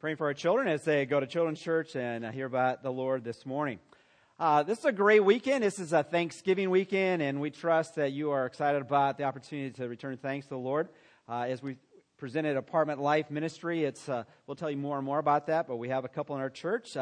praying for our children as they go to children's church and hear about the Lord this morning. This is a great weekend. This is a Thanksgiving weekend, and we trust that you are excited about the opportunity to return thanks to the Lord. As we presented Apartment Life Ministry, we'll tell you more and more about that, but we have a couple in our church,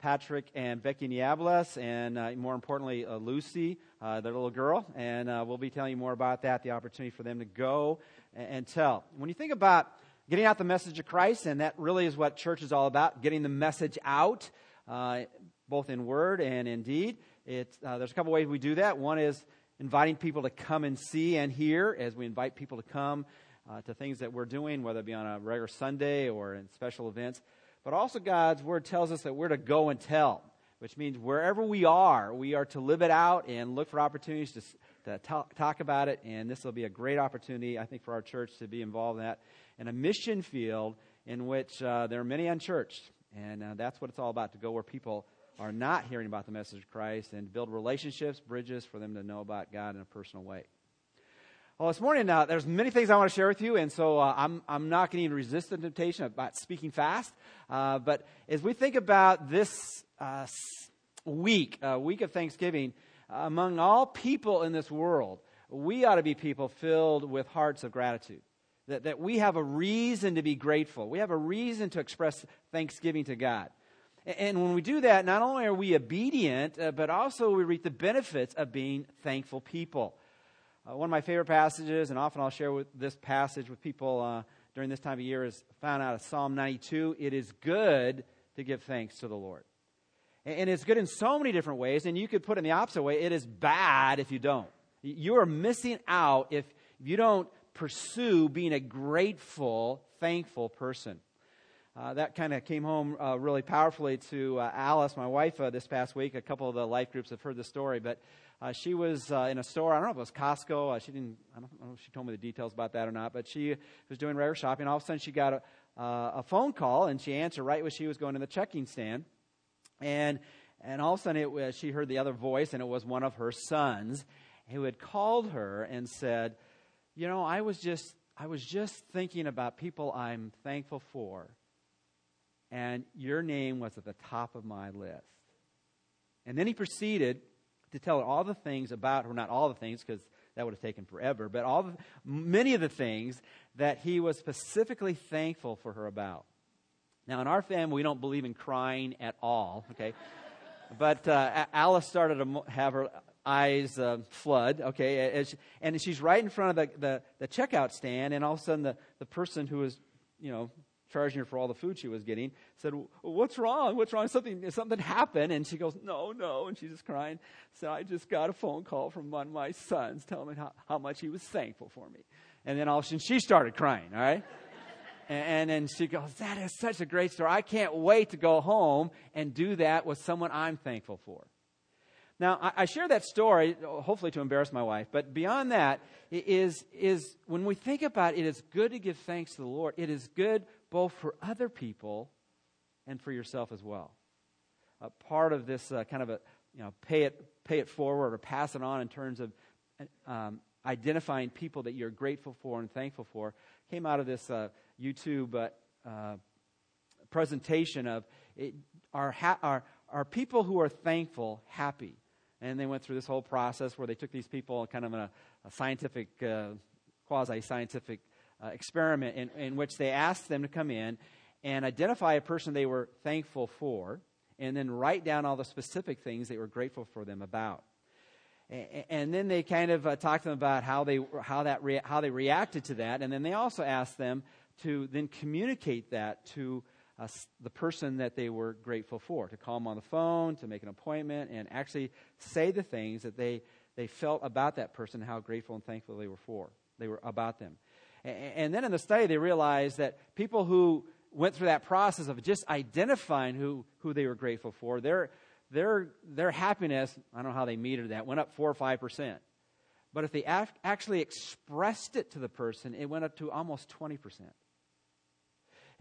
Patrick and Becky Neablas, and more importantly, Lucy, their little girl, and we'll be telling you more about that, the opportunity for them to go and tell. When you think about getting out the message of Christ, and that really is what church is all about, getting the message out, both in word and in deed. There's a couple ways we do that. One is inviting people to come and see and hear, as we invite people to come to things that we're doing, whether it be on a regular Sunday or in special events. But also God's Word tells us that we're to go and tell, which means wherever we are to live it out and look for opportunities to talk about it, and this will be a great opportunity, I think, for our church to be involved in that, in a mission field in which there are many unchurched, and that's what it's all about, to go where people are not hearing about the message of Christ and build relationships, bridges for them to know about God in a personal way. Well, this morning, there's many things I want to share with you, and so I'm not going to even resist the temptation about speaking fast, but as we think about this week of Thanksgiving, among all people in this world, we ought to be people filled with hearts of gratitude, that we have a reason to be grateful. We have a reason to express thanksgiving to God. And when we do that, not only are we obedient, but also we reap the benefits of being thankful people. One of my favorite passages, and often I'll share this passage with people during this time of year, is found out of Psalm 92. It is good to give thanks to the Lord. And it's good in so many different ways, and you could put it in the opposite way. It is bad if you don't. You are missing out if you don't pursue being a grateful, thankful person. That kind of came home really powerfully to Alice, my wife, this past week. A couple of the life groups have heard the story, but she was in a store. I don't know if it was Costco. I don't know if she told me the details about that or not, but she was doing regular shopping. All of a sudden, she got a phone call, and she answered right when she was going to the checking stand. And all of a sudden she heard the other voice, and it was one of her sons who had called her and said, "You know, I was just thinking about people I'm thankful for, and your name was at the top of my list." And then he proceeded to tell her all the things about her, not all the things because that would have taken forever, but many of the things that he was specifically thankful for her about. Now, in our family, we don't believe in crying at all, okay? But Alice started to have her eyes flood, okay? And she's right in front of the checkout stand, and all of a sudden the person who was, charging her for all the food she was getting said, "What's wrong? What's wrong? Something happened." And she goes, No. And she's just crying. So I just got a phone call from one of my sons telling me how much he was thankful for me. And then all of a sudden she started crying, all right? And then she goes, "That is such a great story. I can't wait to go home and do that with someone I'm thankful for." Now, I share that story, hopefully to embarrass my wife, but beyond that is when we think about it is good to give thanks to the Lord, it is good both for other people and for yourself as well. A part of this kind of a pay it forward or pass it on in terms of identifying people that you're grateful for and thankful for came out of this YouTube presentation of it, are people who are thankful happy? And they went through this whole process where they took these people kind of in a scientific, quasi-scientific experiment in which they asked them to come in and identify a person they were thankful for and then write down all the specific things they were grateful for them about. And then they kind of talked to them about how they reacted to that, and then they also asked them to then communicate that to the person that they were grateful for, to call them on the phone, to make an appointment, and actually say the things that they felt about that person, how grateful and thankful they were about them. And then in the study, they realized that people who went through that process of just identifying who they were grateful for, their happiness, I don't know how they metered that, went up 4 or 5%. But if they actually expressed it to the person, it went up to almost 20%.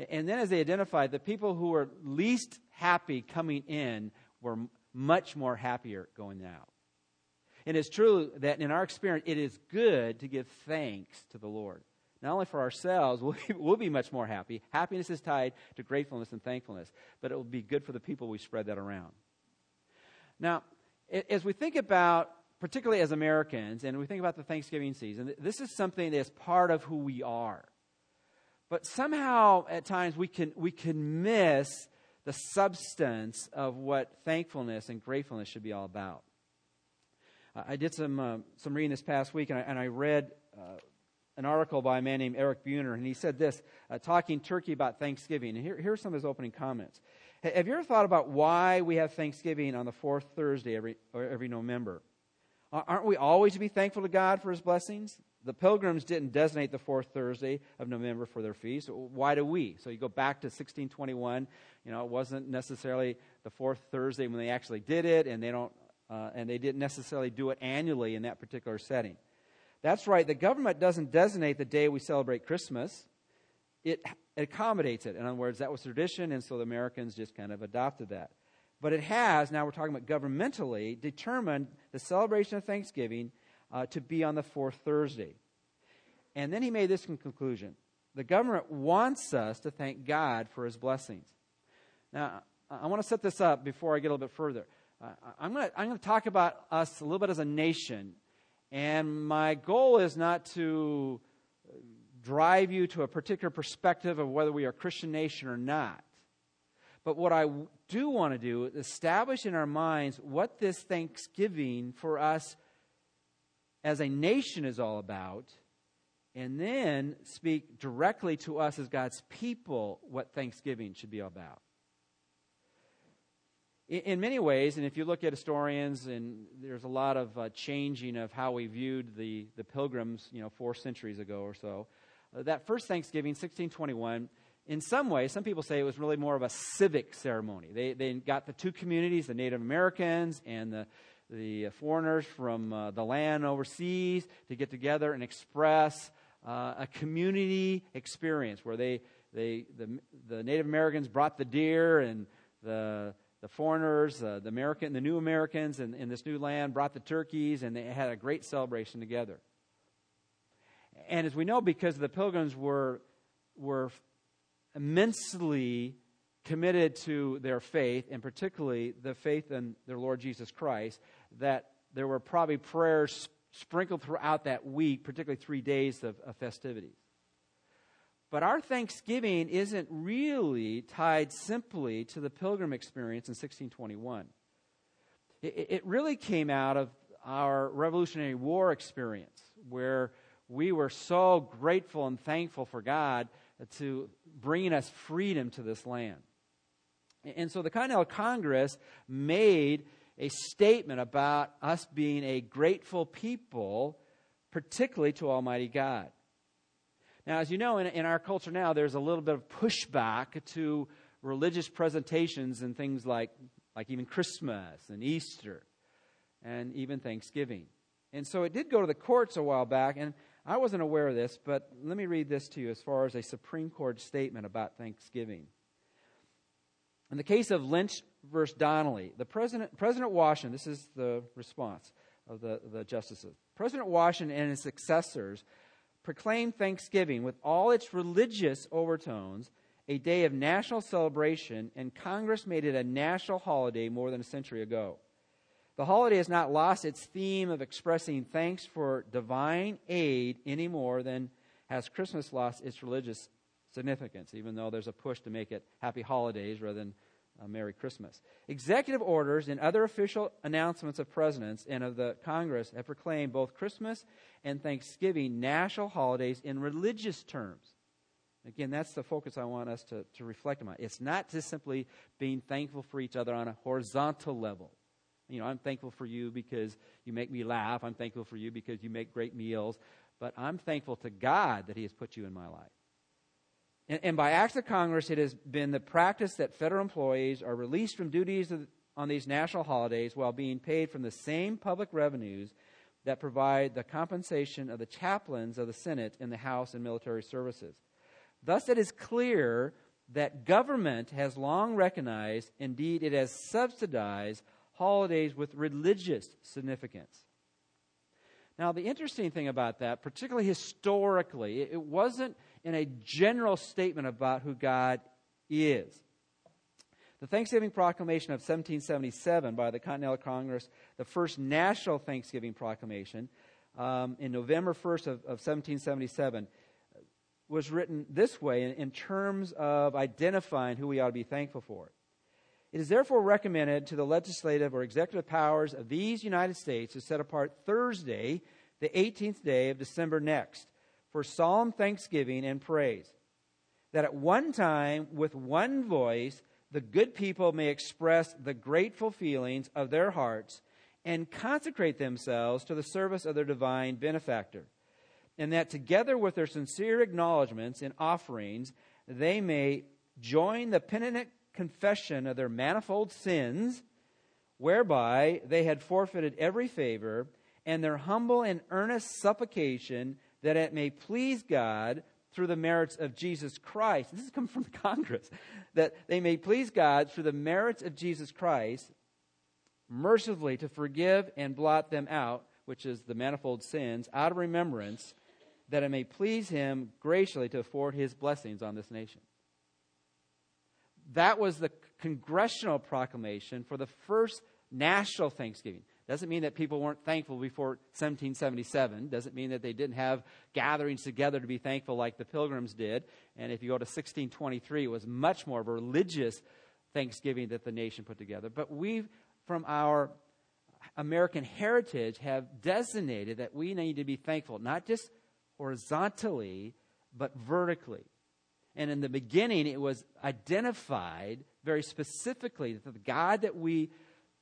And then as they identified, the people who were least happy coming in were much more happier going out. And it's true that in our experience, it is good to give thanks to the Lord, Not only for ourselves, we'll be much more happy. Happiness is tied to gratefulness and thankfulness, but it will be good for the people we spread that around. Now, as we think about, particularly as Americans, and we think about the Thanksgiving season, this is something that's part of who we are. But somehow, at times, we can miss the substance of what thankfulness and gratefulness should be all about. I did some reading this past week, and I read an article by a man named Eric Buhner, and he said this, talking turkey about Thanksgiving. And here are some of his opening comments. Have you ever thought about why we have Thanksgiving on the fourth Thursday every November? Aren't we always to be thankful to God for his blessings? The Pilgrims didn't designate the fourth Thursday of November for their feast. Why do we? So you go back to 1621. You know, it wasn't necessarily the fourth Thursday when they actually did it, and they didn't necessarily do it annually in that particular setting. That's right. The government doesn't designate the day we celebrate Christmas. It accommodates it. In other words, that was tradition, and so the Americans just kind of adopted that. But it has, now we're talking about governmentally, determined the celebration of Thanksgiving to be on the fourth Thursday. And then he made this conclusion. The government wants us to thank God for his blessings. Now, I want to set this up before I get a little bit further. I'm going to talk about us a little bit as a nation. And my goal is not to drive you to a particular perspective of whether we are a Christian nation or not. But what I do want to do is establish in our minds what this Thanksgiving for us as a nation is all about, and then speak directly to us as God's people what Thanksgiving should be all about. In many ways, and if you look at historians, and there's a lot of changing of how we viewed the Pilgrims, you know, 4 centuries ago or so. That first Thanksgiving, 1621, in some ways, some people say it was really more of a civic ceremony. They got the two communities, the Native Americans and the foreigners from the land overseas, to get together and express a community experience where the Native Americans brought the deer, and the foreigners, the new Americans in this new land brought the turkeys, and they had a great celebration together. And as we know, because the Pilgrims were immensely committed to their faith, and particularly the faith in their Lord Jesus Christ, that there were probably prayers sprinkled throughout that week, particularly 3 days of festivities. But our Thanksgiving isn't really tied simply to the Pilgrim experience in 1621. It really came out of our Revolutionary War experience, where we were so grateful and thankful for God to bringing us freedom to this land. And so the Continental Congress made a statement about us being a grateful people, particularly to Almighty God. Now, as you know, in our culture now, there's a little bit of pushback to religious presentations and things like even Christmas and Easter and even Thanksgiving. And so it did go to the courts a while back, and I wasn't aware of this, but let me read this to you as far as a Supreme Court statement about Thanksgiving. In the case of Lynch v. Donnelly, the President Washington, this is the response of the justices, President Washington and his successors proclaimed Thanksgiving, with all its religious overtones, a day of national celebration, and Congress made it a national holiday more than a century ago. The holiday has not lost its theme of expressing thanks for divine aid any more than has Christmas lost its religious significance, even though there's a push to make it happy holidays rather than Merry Christmas. Executive orders and other official announcements of presidents and of the Congress have proclaimed both Christmas and Thanksgiving national holidays in religious terms. Again, that's the focus I want us to reflect on. It's not just simply being thankful for each other on a horizontal level. You know, I'm thankful for you because you make me laugh. I'm thankful for you because you make great meals. But I'm thankful to God that he has put you in my life. And by acts of Congress, it has been the practice that federal employees are released from duties on these national holidays while being paid from the same public revenues that provide the compensation of the chaplains of the Senate and the House and military services. Thus, it is clear that government has long recognized, indeed, it has subsidized holidays with religious significance. Now, the interesting thing about that, particularly historically, it wasn't in a general statement about who God is. The Thanksgiving Proclamation of 1777 by the Continental Congress, the first national Thanksgiving Proclamation, in November 1st of 1777, was written this way in terms of identifying who we ought to be thankful for. It is therefore recommended to the legislative or executive powers of these United States to set apart Thursday, the 18th day of December next, for solemn thanksgiving and praise, that at one time, with one voice, the good people may express the grateful feelings of their hearts and consecrate themselves to the service of their divine benefactor, and that together with their sincere acknowledgments and offerings, they may join the penitent confession of their manifold sins, whereby they had forfeited every favor, and their humble and earnest supplication that it may please God through the merits of Jesus Christ. This is coming from the Congress. That they may please God through the merits of Jesus Christ, mercifully to forgive and blot them out, which is the manifold sins, out of remembrance, that it may please him graciously to afford his blessings on this nation. That was the congressional proclamation for the first national Thanksgiving. Doesn't mean that people weren't thankful before 1777. Doesn't mean that they didn't have gatherings together to be thankful like the Pilgrims did. And if you go to 1623, it was much more of a religious Thanksgiving that the nation put together. But we, from our American heritage, have designated that we need to be thankful, not just horizontally, but vertically. And in the beginning, it was identified very specifically that the God that we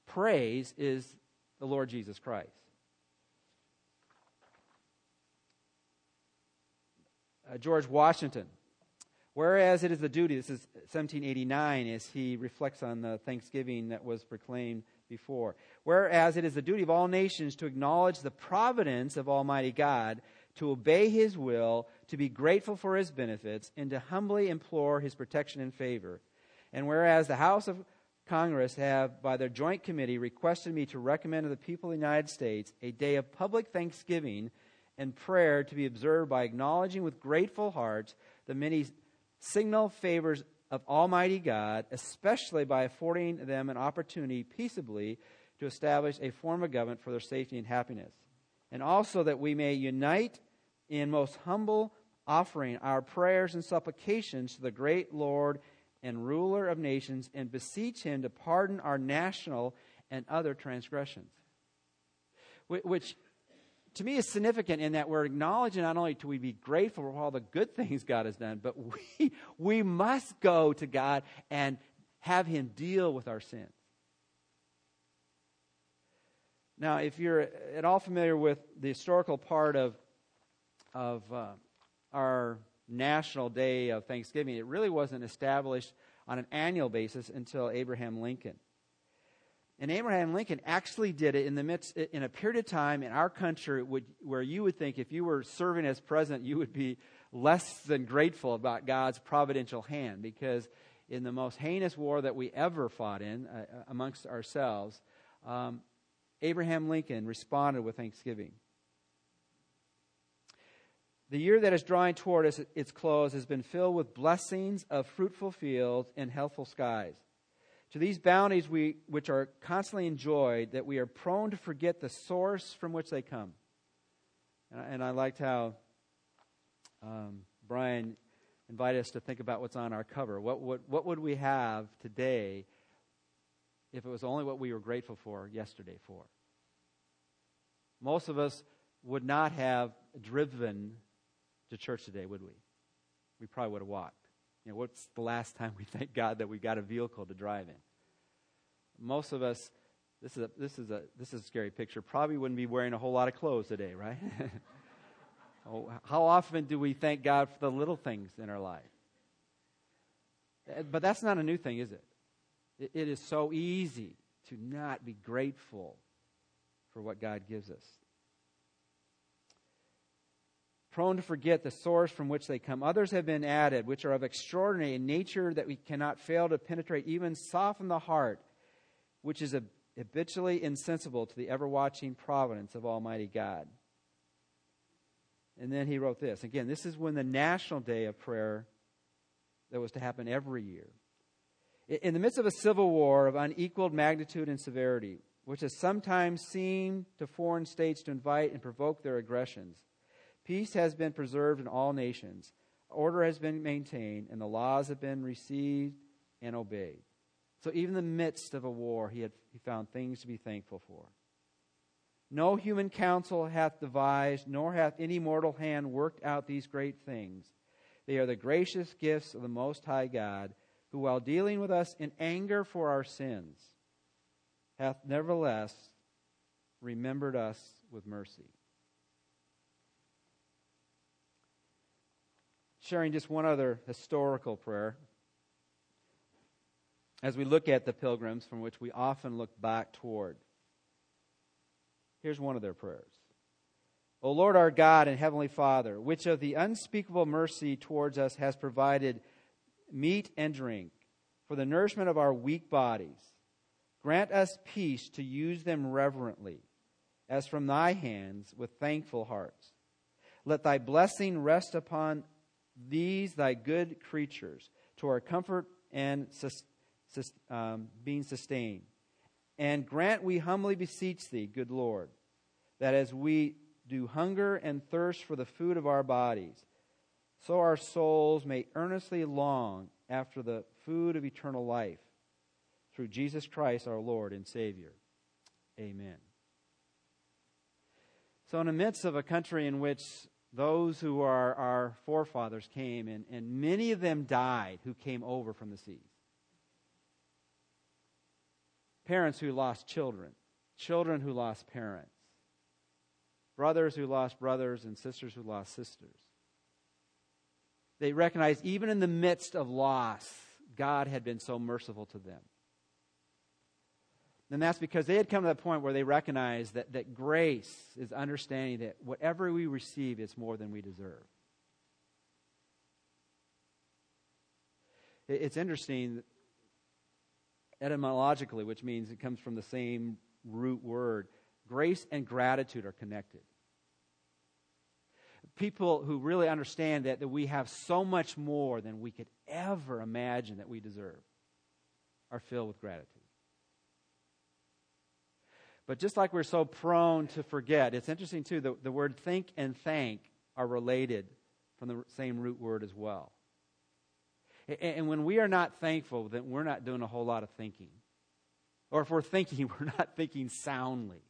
praise is the Lord Jesus Christ. George Washington. Whereas it is the duty, this is 1789 as he reflects on the Thanksgiving that was proclaimed before. Whereas it is the duty of all nations to acknowledge the providence of Almighty God, to obey his will, to be grateful for his benefits, and to humbly implore his protection and favor. And whereas the House of Congress have, by their joint committee, requested me to recommend to the people of the United States a day of public thanksgiving and prayer to be observed by acknowledging with grateful hearts the many signal favors of Almighty God, especially by affording them an opportunity peaceably to establish a form of government for their safety and happiness. And also that we may unite in most humble offering our prayers and supplications to the great Lord and ruler of nations, and beseech him to pardon our national and other transgressions. Which, to me, is significant in that we're acknowledging not only do we be grateful for all the good things God has done, but we must go to God and have him deal with our sins. Now, if you're at all familiar with the historical part of our National Day of Thanksgiving, it really wasn't established on an annual basis until Abraham Lincoln. And Abraham Lincoln actually did it in a period of time in our country where you would think if you were serving as president, you would be less than grateful about God's providential hand, because in the most heinous war that we ever fought in amongst ourselves, Abraham Lincoln responded with thanksgiving. The year that is drawing toward its close has been filled with blessings of fruitful fields and healthful skies. To these bounties which are constantly enjoyed, that we are prone to forget the source from which they come. And I liked how Brian invited us to think about what's on our cover. What would we have today if it was only what we were grateful for yesterday for? Most of us would not have driven to church today, would we? We probably would have walked. You know, what's the last time we thank God that we got a vehicle to drive in? Most of us, this is a scary picture, probably wouldn't be wearing a whole lot of clothes today, right? Oh, how often do we thank God for the little things in our life? But that's not a new thing, is it? It is so easy to not be grateful for what God gives us. Prone to forget the source from which they come. Others have been added, which are of extraordinary in nature, that we cannot fail to penetrate, even soften the heart, which is habitually insensible to the ever-watching providence of Almighty God. And then he wrote this. Again, this is when the National Day of Prayer that was to happen every year. In the midst of a civil war of unequaled magnitude and severity, which has sometimes seemed to foreign states to invite and provoke their aggressions, peace has been preserved in all nations, order has been maintained, and the laws have been received and obeyed. So even in the midst of a war, he found things to be thankful for. No human counsel hath devised, nor hath any mortal hand worked out these great things. They are the gracious gifts of the Most High God, who, while dealing with us in anger for our sins, hath nevertheless remembered us with mercy. Sharing just one other historical prayer. As we look at the pilgrims from which we often look back toward, here's one of their prayers. O Lord our God and Heavenly Father, which of the unspeakable mercy towards us has provided meat and drink for the nourishment of our weak bodies, grant us peace to use them reverently, as from thy hands with thankful hearts. Let thy blessing rest upon these thy good creatures, to our comfort and being sustained. And grant, we humbly beseech thee, good Lord, that as we do hunger and thirst for the food of our bodies, so our souls may earnestly long after the food of eternal life, through Jesus Christ our Lord and Savior. Amen. So in the midst of a country in which those who are our forefathers came, and many of them died who came over from the seas. Parents who lost children, children who lost parents, brothers who lost brothers, and sisters who lost sisters. They recognized even in the midst of loss, God had been so merciful to them. And that's because they had come to that point where they recognized that grace is understanding that whatever we receive is more than we deserve. It's interesting etymologically, which means it comes from the same root word. Grace and gratitude are connected. People who really understand that we have so much more than we could ever imagine that we deserve are filled with gratitude. But just like we're so prone to forget, it's interesting too, the word think and thank are related from the same root word as well. And when we are not thankful, then we're not doing a whole lot of thinking. Or if we're thinking, we're not thinking soundly.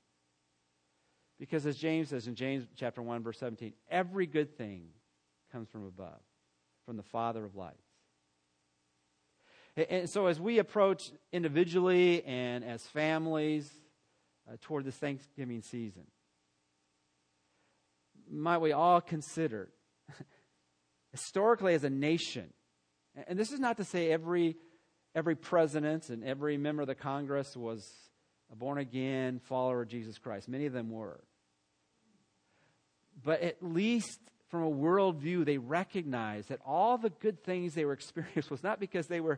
Because as James says in James chapter 1, verse 17, every good thing comes from above, from the Father of lights. And so as we approach individually and as families toward this Thanksgiving season, might we all consider, historically as a nation, and this is not to say every president and every member of the Congress was a born-again follower of Jesus Christ. Many of them were. But at least from a worldview, they recognized that all the good things they were experiencing was not because they were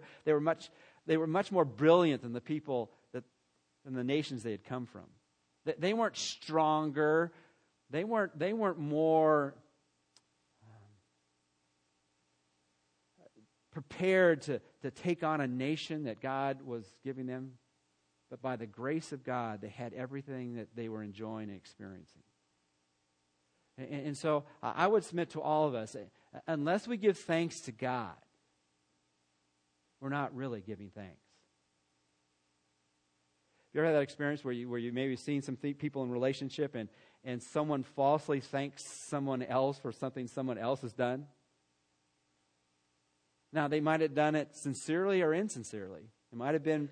much more brilliant than the people than the nations they had come from. They weren't stronger. They weren't more prepared to take on a nation that God was giving them. But by the grace of God, they had everything that they were enjoying and experiencing. And so I would submit to all of us, unless we give thanks to God, we're not really giving thanks. You ever had that experience where you maybe seen some people in relationship and someone falsely thanks someone else for something someone else has done? Now, they might have done it sincerely or insincerely. It might have been,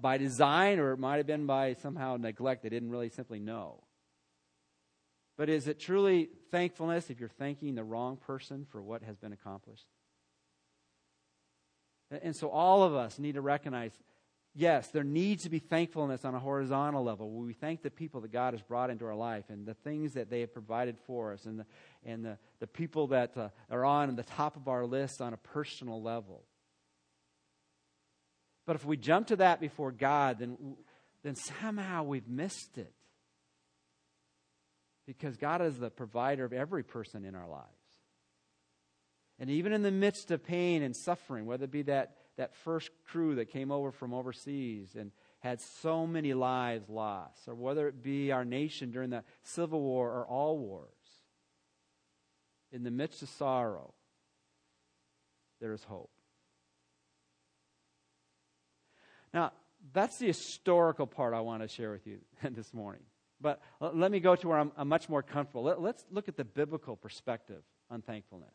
by design, or it might have been by somehow neglect. They didn't really simply know. But is it truly thankfulness if you're thanking the wrong person for what has been accomplished? And so all of us need to recognize, yes, there needs to be thankfulness on a horizontal level. We thank the people that God has brought into our life and the things that they have provided for us and the people that are on the top of our list on a personal level. But if we jump to that before God, then somehow we've missed it. because God is the provider of every person in our lives. And even in the midst of pain and suffering, whether it be that first crew that came over from overseas and had so many lives lost, or whether it be our nation during the Civil War or all wars, in the midst of sorrow, there is hope. Now, that's the historical part I want to share with you this morning. But let me go to where I'm much more comfortable. Let's look at the biblical perspective on thankfulness.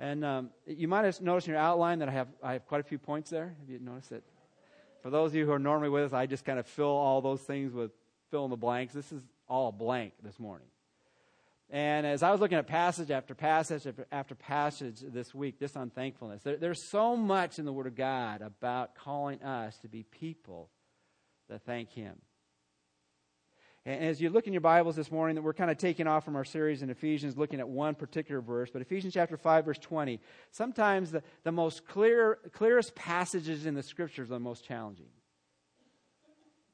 And you might have noticed in your outline that I have quite a few points there. Have you noticed that? For those of you who are normally with us, I just kind of fill all those things with fill in the blanks. This is all blank this morning. And as I was looking at passage after passage after passage this week, this on thankfulness, there's so much in the Word of God about calling us to be people that thank Him. And as you look in your Bibles this morning, that we're kind of taking off from our series in Ephesians, looking at one particular verse, but Ephesians chapter 5, verse 20. Sometimes the most clearest passages in the Scriptures are the most challenging.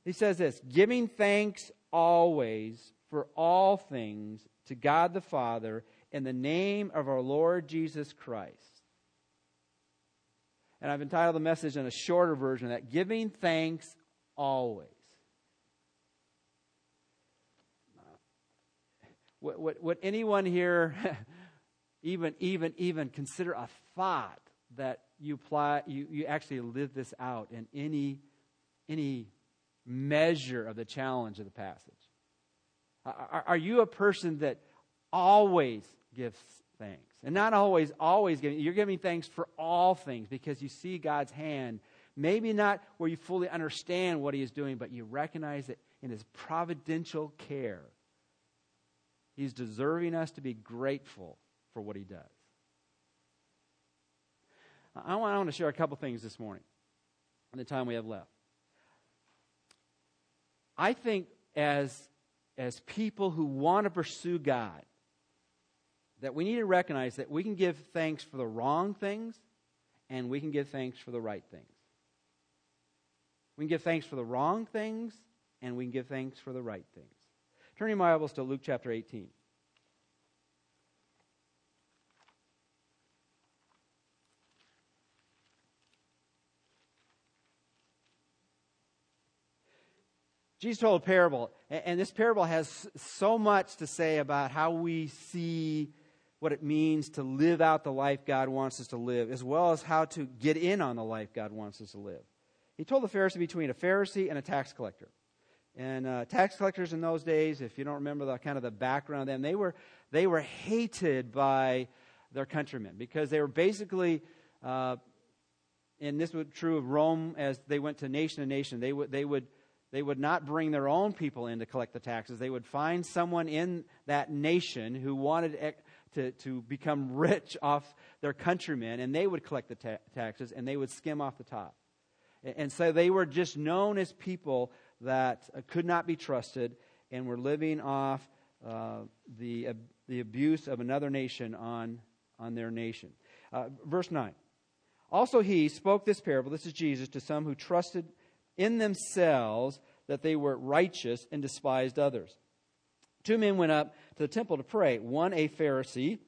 He says this, giving thanks always for all things to God the Father in the name of our Lord Jesus Christ. And I've entitled the message in a shorter version of that, giving thanks always. Would anyone here even consider a thought that you actually live this out in any measure of the challenge of the passage? Are you a person that always gives thanks? And not always giving. You're giving thanks for all things because you see God's hand. Maybe not where you fully understand what He is doing, but you recognize that in His providential care, He's deserving us to be grateful for what He does. I want to share a couple things this morning in the time we have left. I think as people who want to pursue God, that we need to recognize that we can give thanks for the wrong things and we can give thanks for the right things. We can give thanks for the wrong things and we can give thanks for the right things. Turn your Bibles to Luke chapter 18. Jesus told a parable, and this parable has so much to say about how we see what it means to live out the life God wants us to live, as well as how to get in on the life God wants us to live. He told the Pharisee between a Pharisee and a tax collector. And tax collectors in those days, if you don't remember the background of them, they were hated by their countrymen because they were basically, and this was true of Rome as they went to nation to nation. They would not bring their own people in to collect the taxes. They would find someone in that nation who wanted to become rich off their countrymen, and they would collect the taxes and they would skim off the top. And so they were just known as people that could not be trusted and were living off the abuse of another nation on their nation. Verse 9. Also he spoke this parable, this is Jesus, to some who trusted in themselves that they were righteous and despised others. Two men went up to the temple to pray, one a Pharisee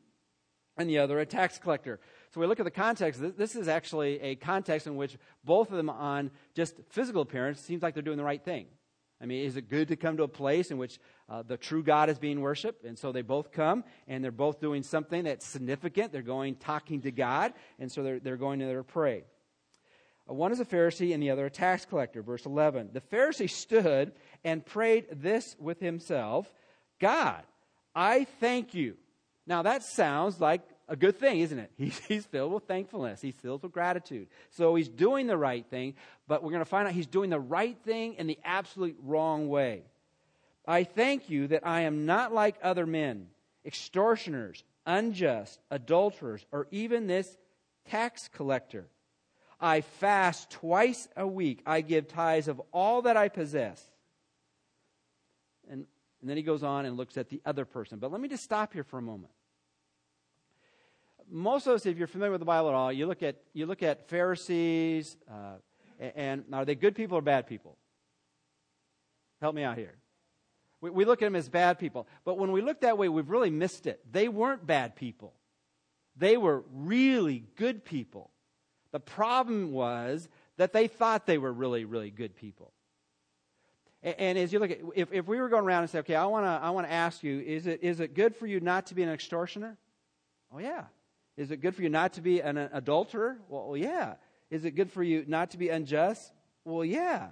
and the other a tax collector. So we look at the context. This is actually a context in which both of them on just physical appearance seems like they're doing the right thing. I mean, is it good to come to a place in which the true God is being worshipped? And so they both come, and they're both doing something that's significant. They're going, talking to God, and so they're going to their pray. One is a Pharisee and the other a tax collector. Verse 11, the Pharisee stood and prayed this with himself, God, I thank you. Now that sounds like a good thing, isn't it? He's filled with thankfulness. He's filled with gratitude. So he's doing the right thing, but we're going to find out he's doing the right thing in the absolute wrong way. I thank you that I am not like other men, extortioners, unjust, adulterers, or even this tax collector. I fast twice a week. I give tithes of all that I possess. And then he goes on and looks at the other person. But let me just stop here for a moment. Most of us, if you're familiar with the Bible at all, you look at Pharisees, and are they good people or bad people? Help me out here. We look at them as bad people. But when we look that way, we've really missed it. They weren't bad people. They were really good people. The problem was that they thought they were really, really good people. And as you look at, if we were going around and say, okay, I want to ask you, is it good for you not to be an extortioner? Oh, yeah. Is it good for you not to be an adulterer? Well, yeah. Is it good for you not to be unjust? Well, yeah.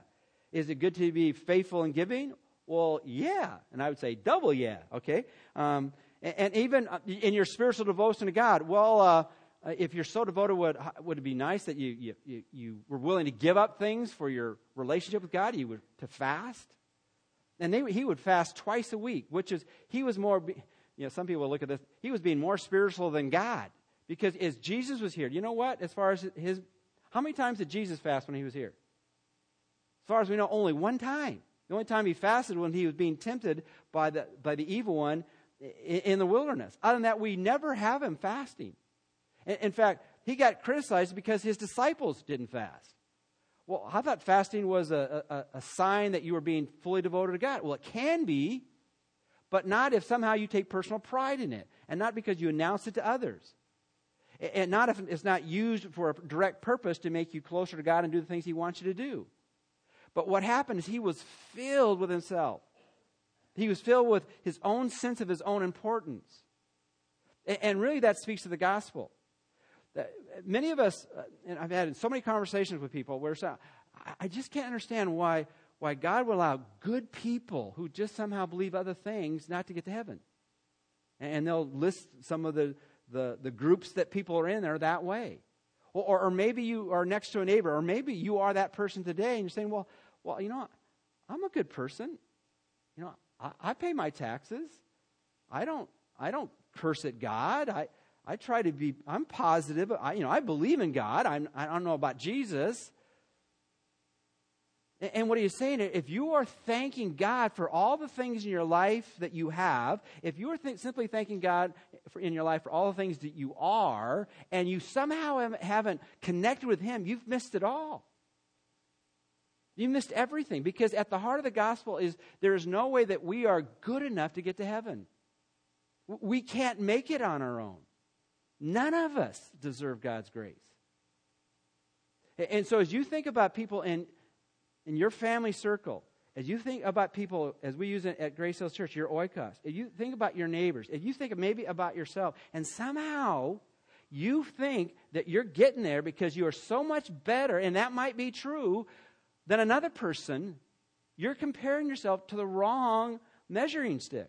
Is it good to be faithful in giving? Well, yeah. And I would say double yeah, okay? And even in your spiritual devotion to God, well, if you're so devoted, would it be nice that you were willing to give up things for your relationship with God? You were to fast? And he would fast twice a week, which is, he was more, you know, some people look at this, he was being more spiritual than God. Because as Jesus was here, you know what? As far as his, how many times did Jesus fast when he was here? As far as we know, only one time. The only time he fasted when he was being tempted by the evil one in the wilderness. Other than that, we never have him fasting. In fact, he got criticized because his disciples didn't fast. Well, I thought fasting was a sign that you were being fully devoted to God. Well, it can be, but not if somehow you take personal pride in it, and not because you announce it to others, and not if it's not used for a direct purpose to make you closer to God and do the things he wants you to do. But what happened is he was filled with himself. He was filled with his own sense of his own importance. And really that speaks to the gospel. Many of us, and I've had so many conversations with people where I just can't understand why God would allow good people who just somehow believe other things not to get to heaven. And they'll list some of the groups that people are in are that way. Or maybe you are next to a neighbor, or maybe you are that person today, and you're saying, well, you know, I'm a good person. You know, I pay my taxes. I don't curse at God. I try to be, I'm positive. I believe in God. I don't know about Jesus. And what he's saying, if you are thanking God for all the things in your life that you have, if you are simply thanking God in your life for all the things that you are, and you somehow haven't connected with him, you've missed it all. You missed everything, because at the heart of the gospel is there is no way that we are good enough to get to heaven. We can't make it on our own. None of us deserve God's grace. And so as you think about people in your family circle, as you think about people, as we use it at Grace Hills Church, your oikos, if you think about your neighbors, if you think maybe about yourself, and somehow you think that you're getting there because you are so much better, and that might be true, than another person, you're comparing yourself to the wrong measuring stick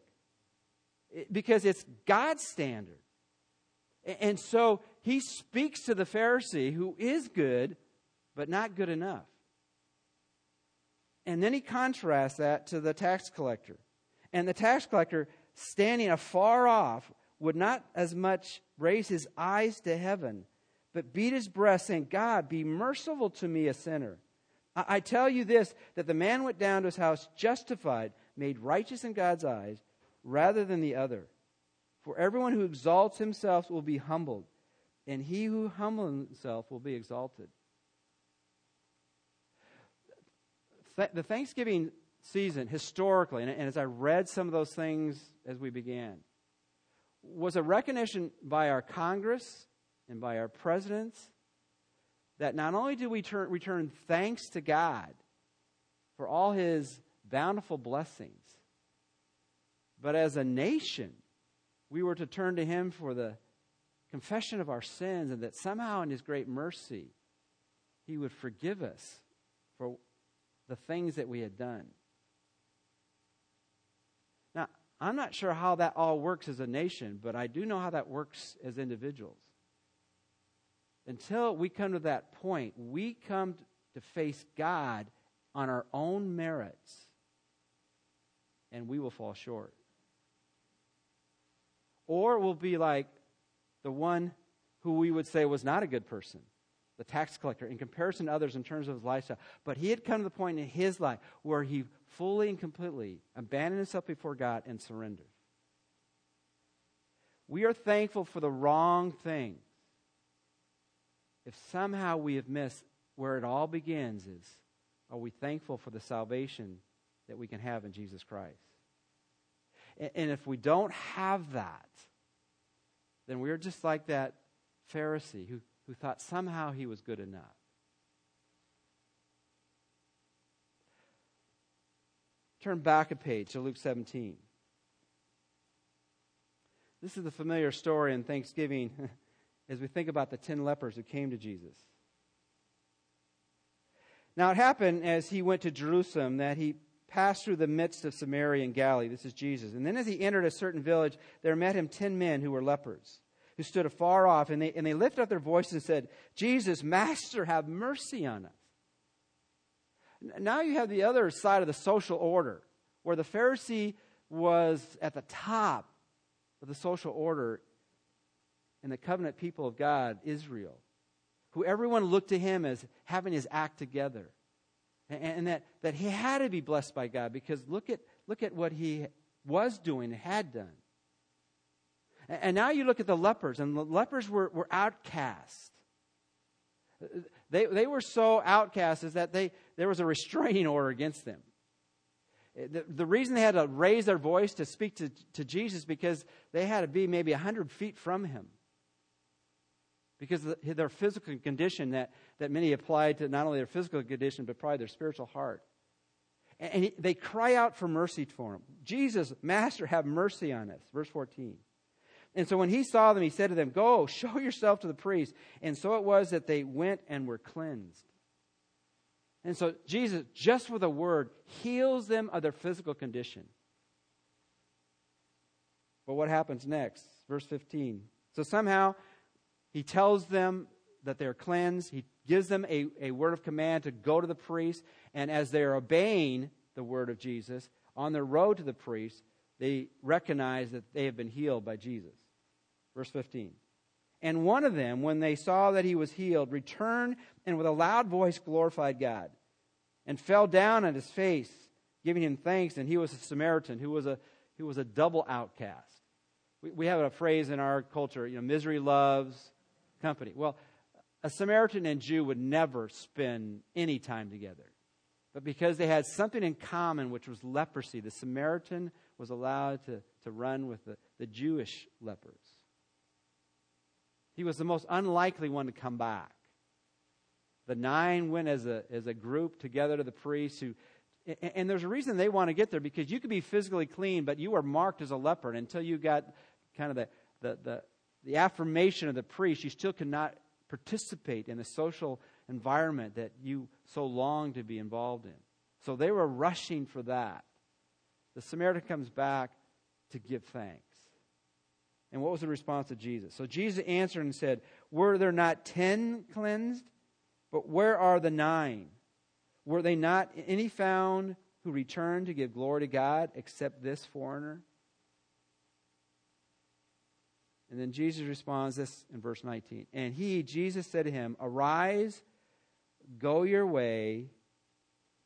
because it's God's standard. And so he speaks to the Pharisee who is good, but not good enough. And then he contrasts that to the tax collector. And the tax collector, standing afar off, would not as much raise his eyes to heaven, but beat his breast, saying, God, be merciful to me, a sinner. I tell you this, that the man went down to his house justified, made righteous in God's eyes, rather than the other. For everyone who exalts himself will be humbled, and he who humbles himself will be exalted. The Thanksgiving season, historically, and as I read some of those things as we began, was a recognition by our Congress and by our presidents that not only do we return thanks to God for all his bountiful blessings, but as a nation, we were to turn to him for the confession of our sins, and that somehow in his great mercy, he would forgive us for the things that we had done. Now, I'm not sure how that all works as a nation, but I do know how that works as individuals. Until we come to that point, we come to face God on our own merits, and we will fall short. Or we'll be like the one who we would say was not a good person, the tax collector, in comparison to others in terms of his lifestyle. But he had come to the point in his life where he fully and completely abandoned himself before God and surrendered. We are thankful for the wrong things if somehow we have missed where it all begins. Is, are we thankful for the salvation that we can have in Jesus Christ? And if we don't have that, then we're just like that Pharisee who thought somehow he was good enough. Turn back a page to Luke 17. This is the familiar story in Thanksgiving as we think about the 10 lepers who came to Jesus. Now it happened as he went to Jerusalem that he passed through the midst of Samaria and Galilee. This is Jesus. And then as he entered a certain village, there met him 10 men who were lepers, who stood afar off, and they lifted up their voices and said, "Jesus, Master, have mercy on us." Now you have the other side of the social order, where the Pharisee was at the top of the social order in the covenant people of God, Israel, who everyone looked to him as having his act together, and that he had to be blessed by God, because look at what he was doing and had done. And now you look at the lepers, and the lepers were outcast. They were so outcast is that there was a restraining order against them. The reason they had to raise their voice to speak to Jesus, because they had to be maybe 100 feet from him, because of their physical condition that many applied to not only their physical condition, but probably their spiritual heart. And they cry out for mercy for him. "Jesus, Master, have mercy on us." Verse 14. And so when he saw them, he said to them, "Go, show yourself to the priest." And so it was that they went and were cleansed. And so Jesus, just with a word, heals them of their physical condition. But what happens next? Verse 15. So somehow he tells them that they're cleansed. He gives them a word of command to go to the priest. And as they're obeying the word of Jesus, on their road to the priest, they recognize that they have been healed by Jesus. Verse 15. And one of them, when they saw that he was healed, returned and with a loud voice glorified God, and fell down on his face, giving him thanks. And he was a Samaritan who was a double outcast. We have a phrase in our culture, misery loves company. Well, a Samaritan and Jew would never spend any time together. But because they had something in common, which was leprosy, the Samaritan was allowed to run with the Jewish lepers. He was the most unlikely one to come back. The 9 went as a group together to the priest who... And there's a reason they want to get there, because you could be physically clean, but you are marked as a leper. And until you got kind of the affirmation of the priest, you still could not participate in the social environment that you so longed to be involved in. So they were rushing for that. The Samaritan comes back to give thanks. And what was the response of Jesus? So Jesus answered and said, "Were there not 10 cleansed? But where are the 9? Were they not any found who returned to give glory to God except this foreigner?" And then Jesus responds this in verse 19. And Jesus said to him, "Arise, go your way.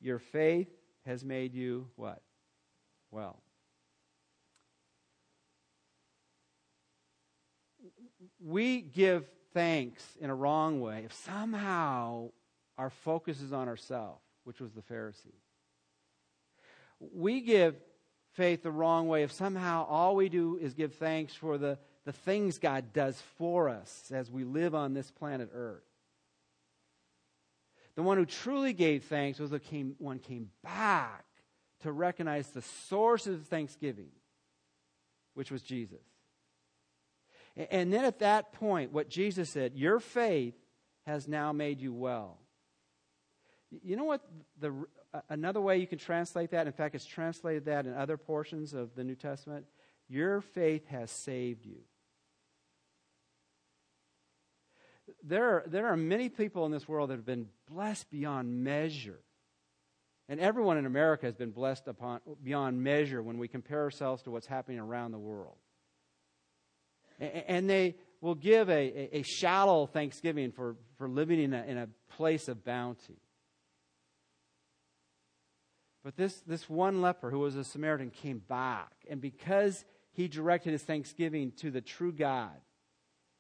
Your faith has made you" what? Well. We give thanks in a wrong way if somehow our focus is on ourselves, which was the Pharisee. We give faith the wrong way if somehow all we do is give thanks for the things God does for us as we live on this planet Earth. The one who truly gave thanks was the one who came back to recognize the source of thanksgiving, which was Jesus. And then at that point, what Jesus said, "Your faith has now made you well." You know what? Another way you can translate that, in fact, it's translated that in other portions of the New Testament, "Your faith has saved you." There are many people in this world that have been blessed beyond measure. And everyone in America has been blessed beyond measure when we compare ourselves to what's happening around the world. And they will give a shallow thanksgiving for living in a place of bounty. But this one leper who was a Samaritan came back. And because he directed his thanksgiving to the true God,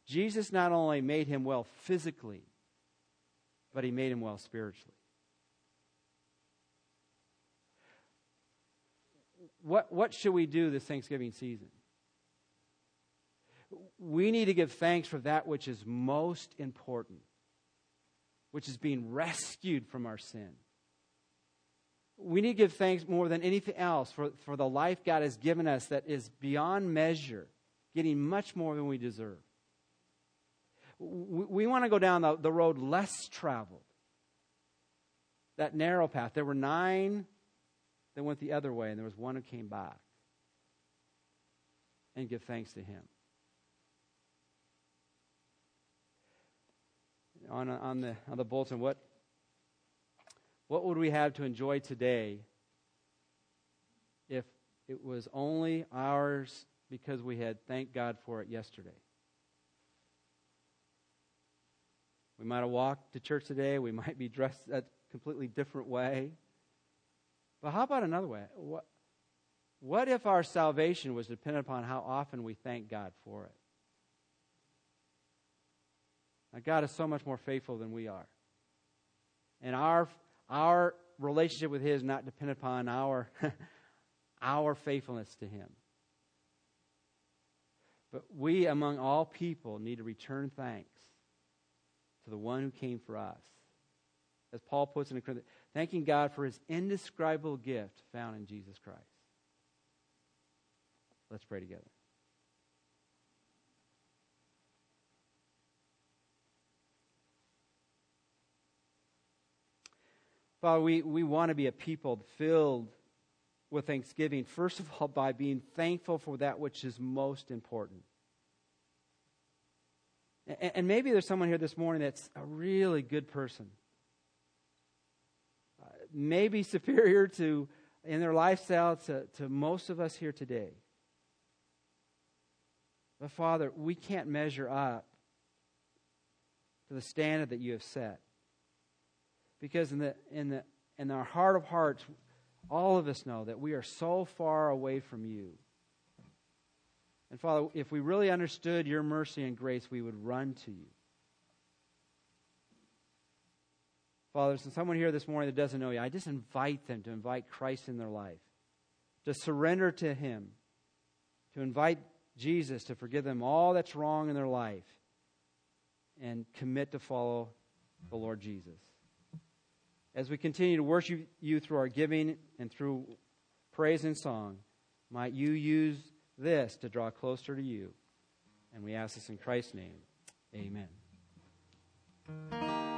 Jesus not only made him well physically, but he made him well spiritually. What should we do this Thanksgiving season? We need to give thanks for that which is most important, which is being rescued from our sin. We need to give thanks more than anything else for the life God has given us that is beyond measure, getting much more than we deserve. We want to go down the road less traveled, that narrow path. There were 9 that went the other way, and there was one who came back, and give thanks to him. On the bulletin, what would we have to enjoy today if it was only ours because we had thanked God for it yesterday? We might have walked to church today. We might be dressed a completely different way. But how about another way? What if our salvation was dependent upon how often we thank God for it? Now, God is so much more faithful than we are. And our relationship with His is not dependent upon our faithfulness to Him. But we, among all people, need to return thanks to the one who came for us. As Paul puts it in Corinthians, thanking God for His indescribable gift found in Jesus Christ. Let's pray together. Father, we want to be a people filled with thanksgiving, first of all, by being thankful for that which is most important. And maybe there's someone here this morning that's a really good person, maybe superior to, in their lifestyle, to most of us here today. But Father, we can't measure up to the standard that you have set. Because in our heart of hearts, all of us know that we are so far away from you. And Father, if we really understood your mercy and grace, we would run to you. Father, since someone here this morning that doesn't know you, I just invite them to invite Christ in their life, to surrender to Him, to invite Jesus to forgive them all that's wrong in their life, and commit to follow the Lord Jesus. As we continue to worship you through our giving and through praise and song, might you use this to draw closer to you. And we ask this in Christ's name. Amen.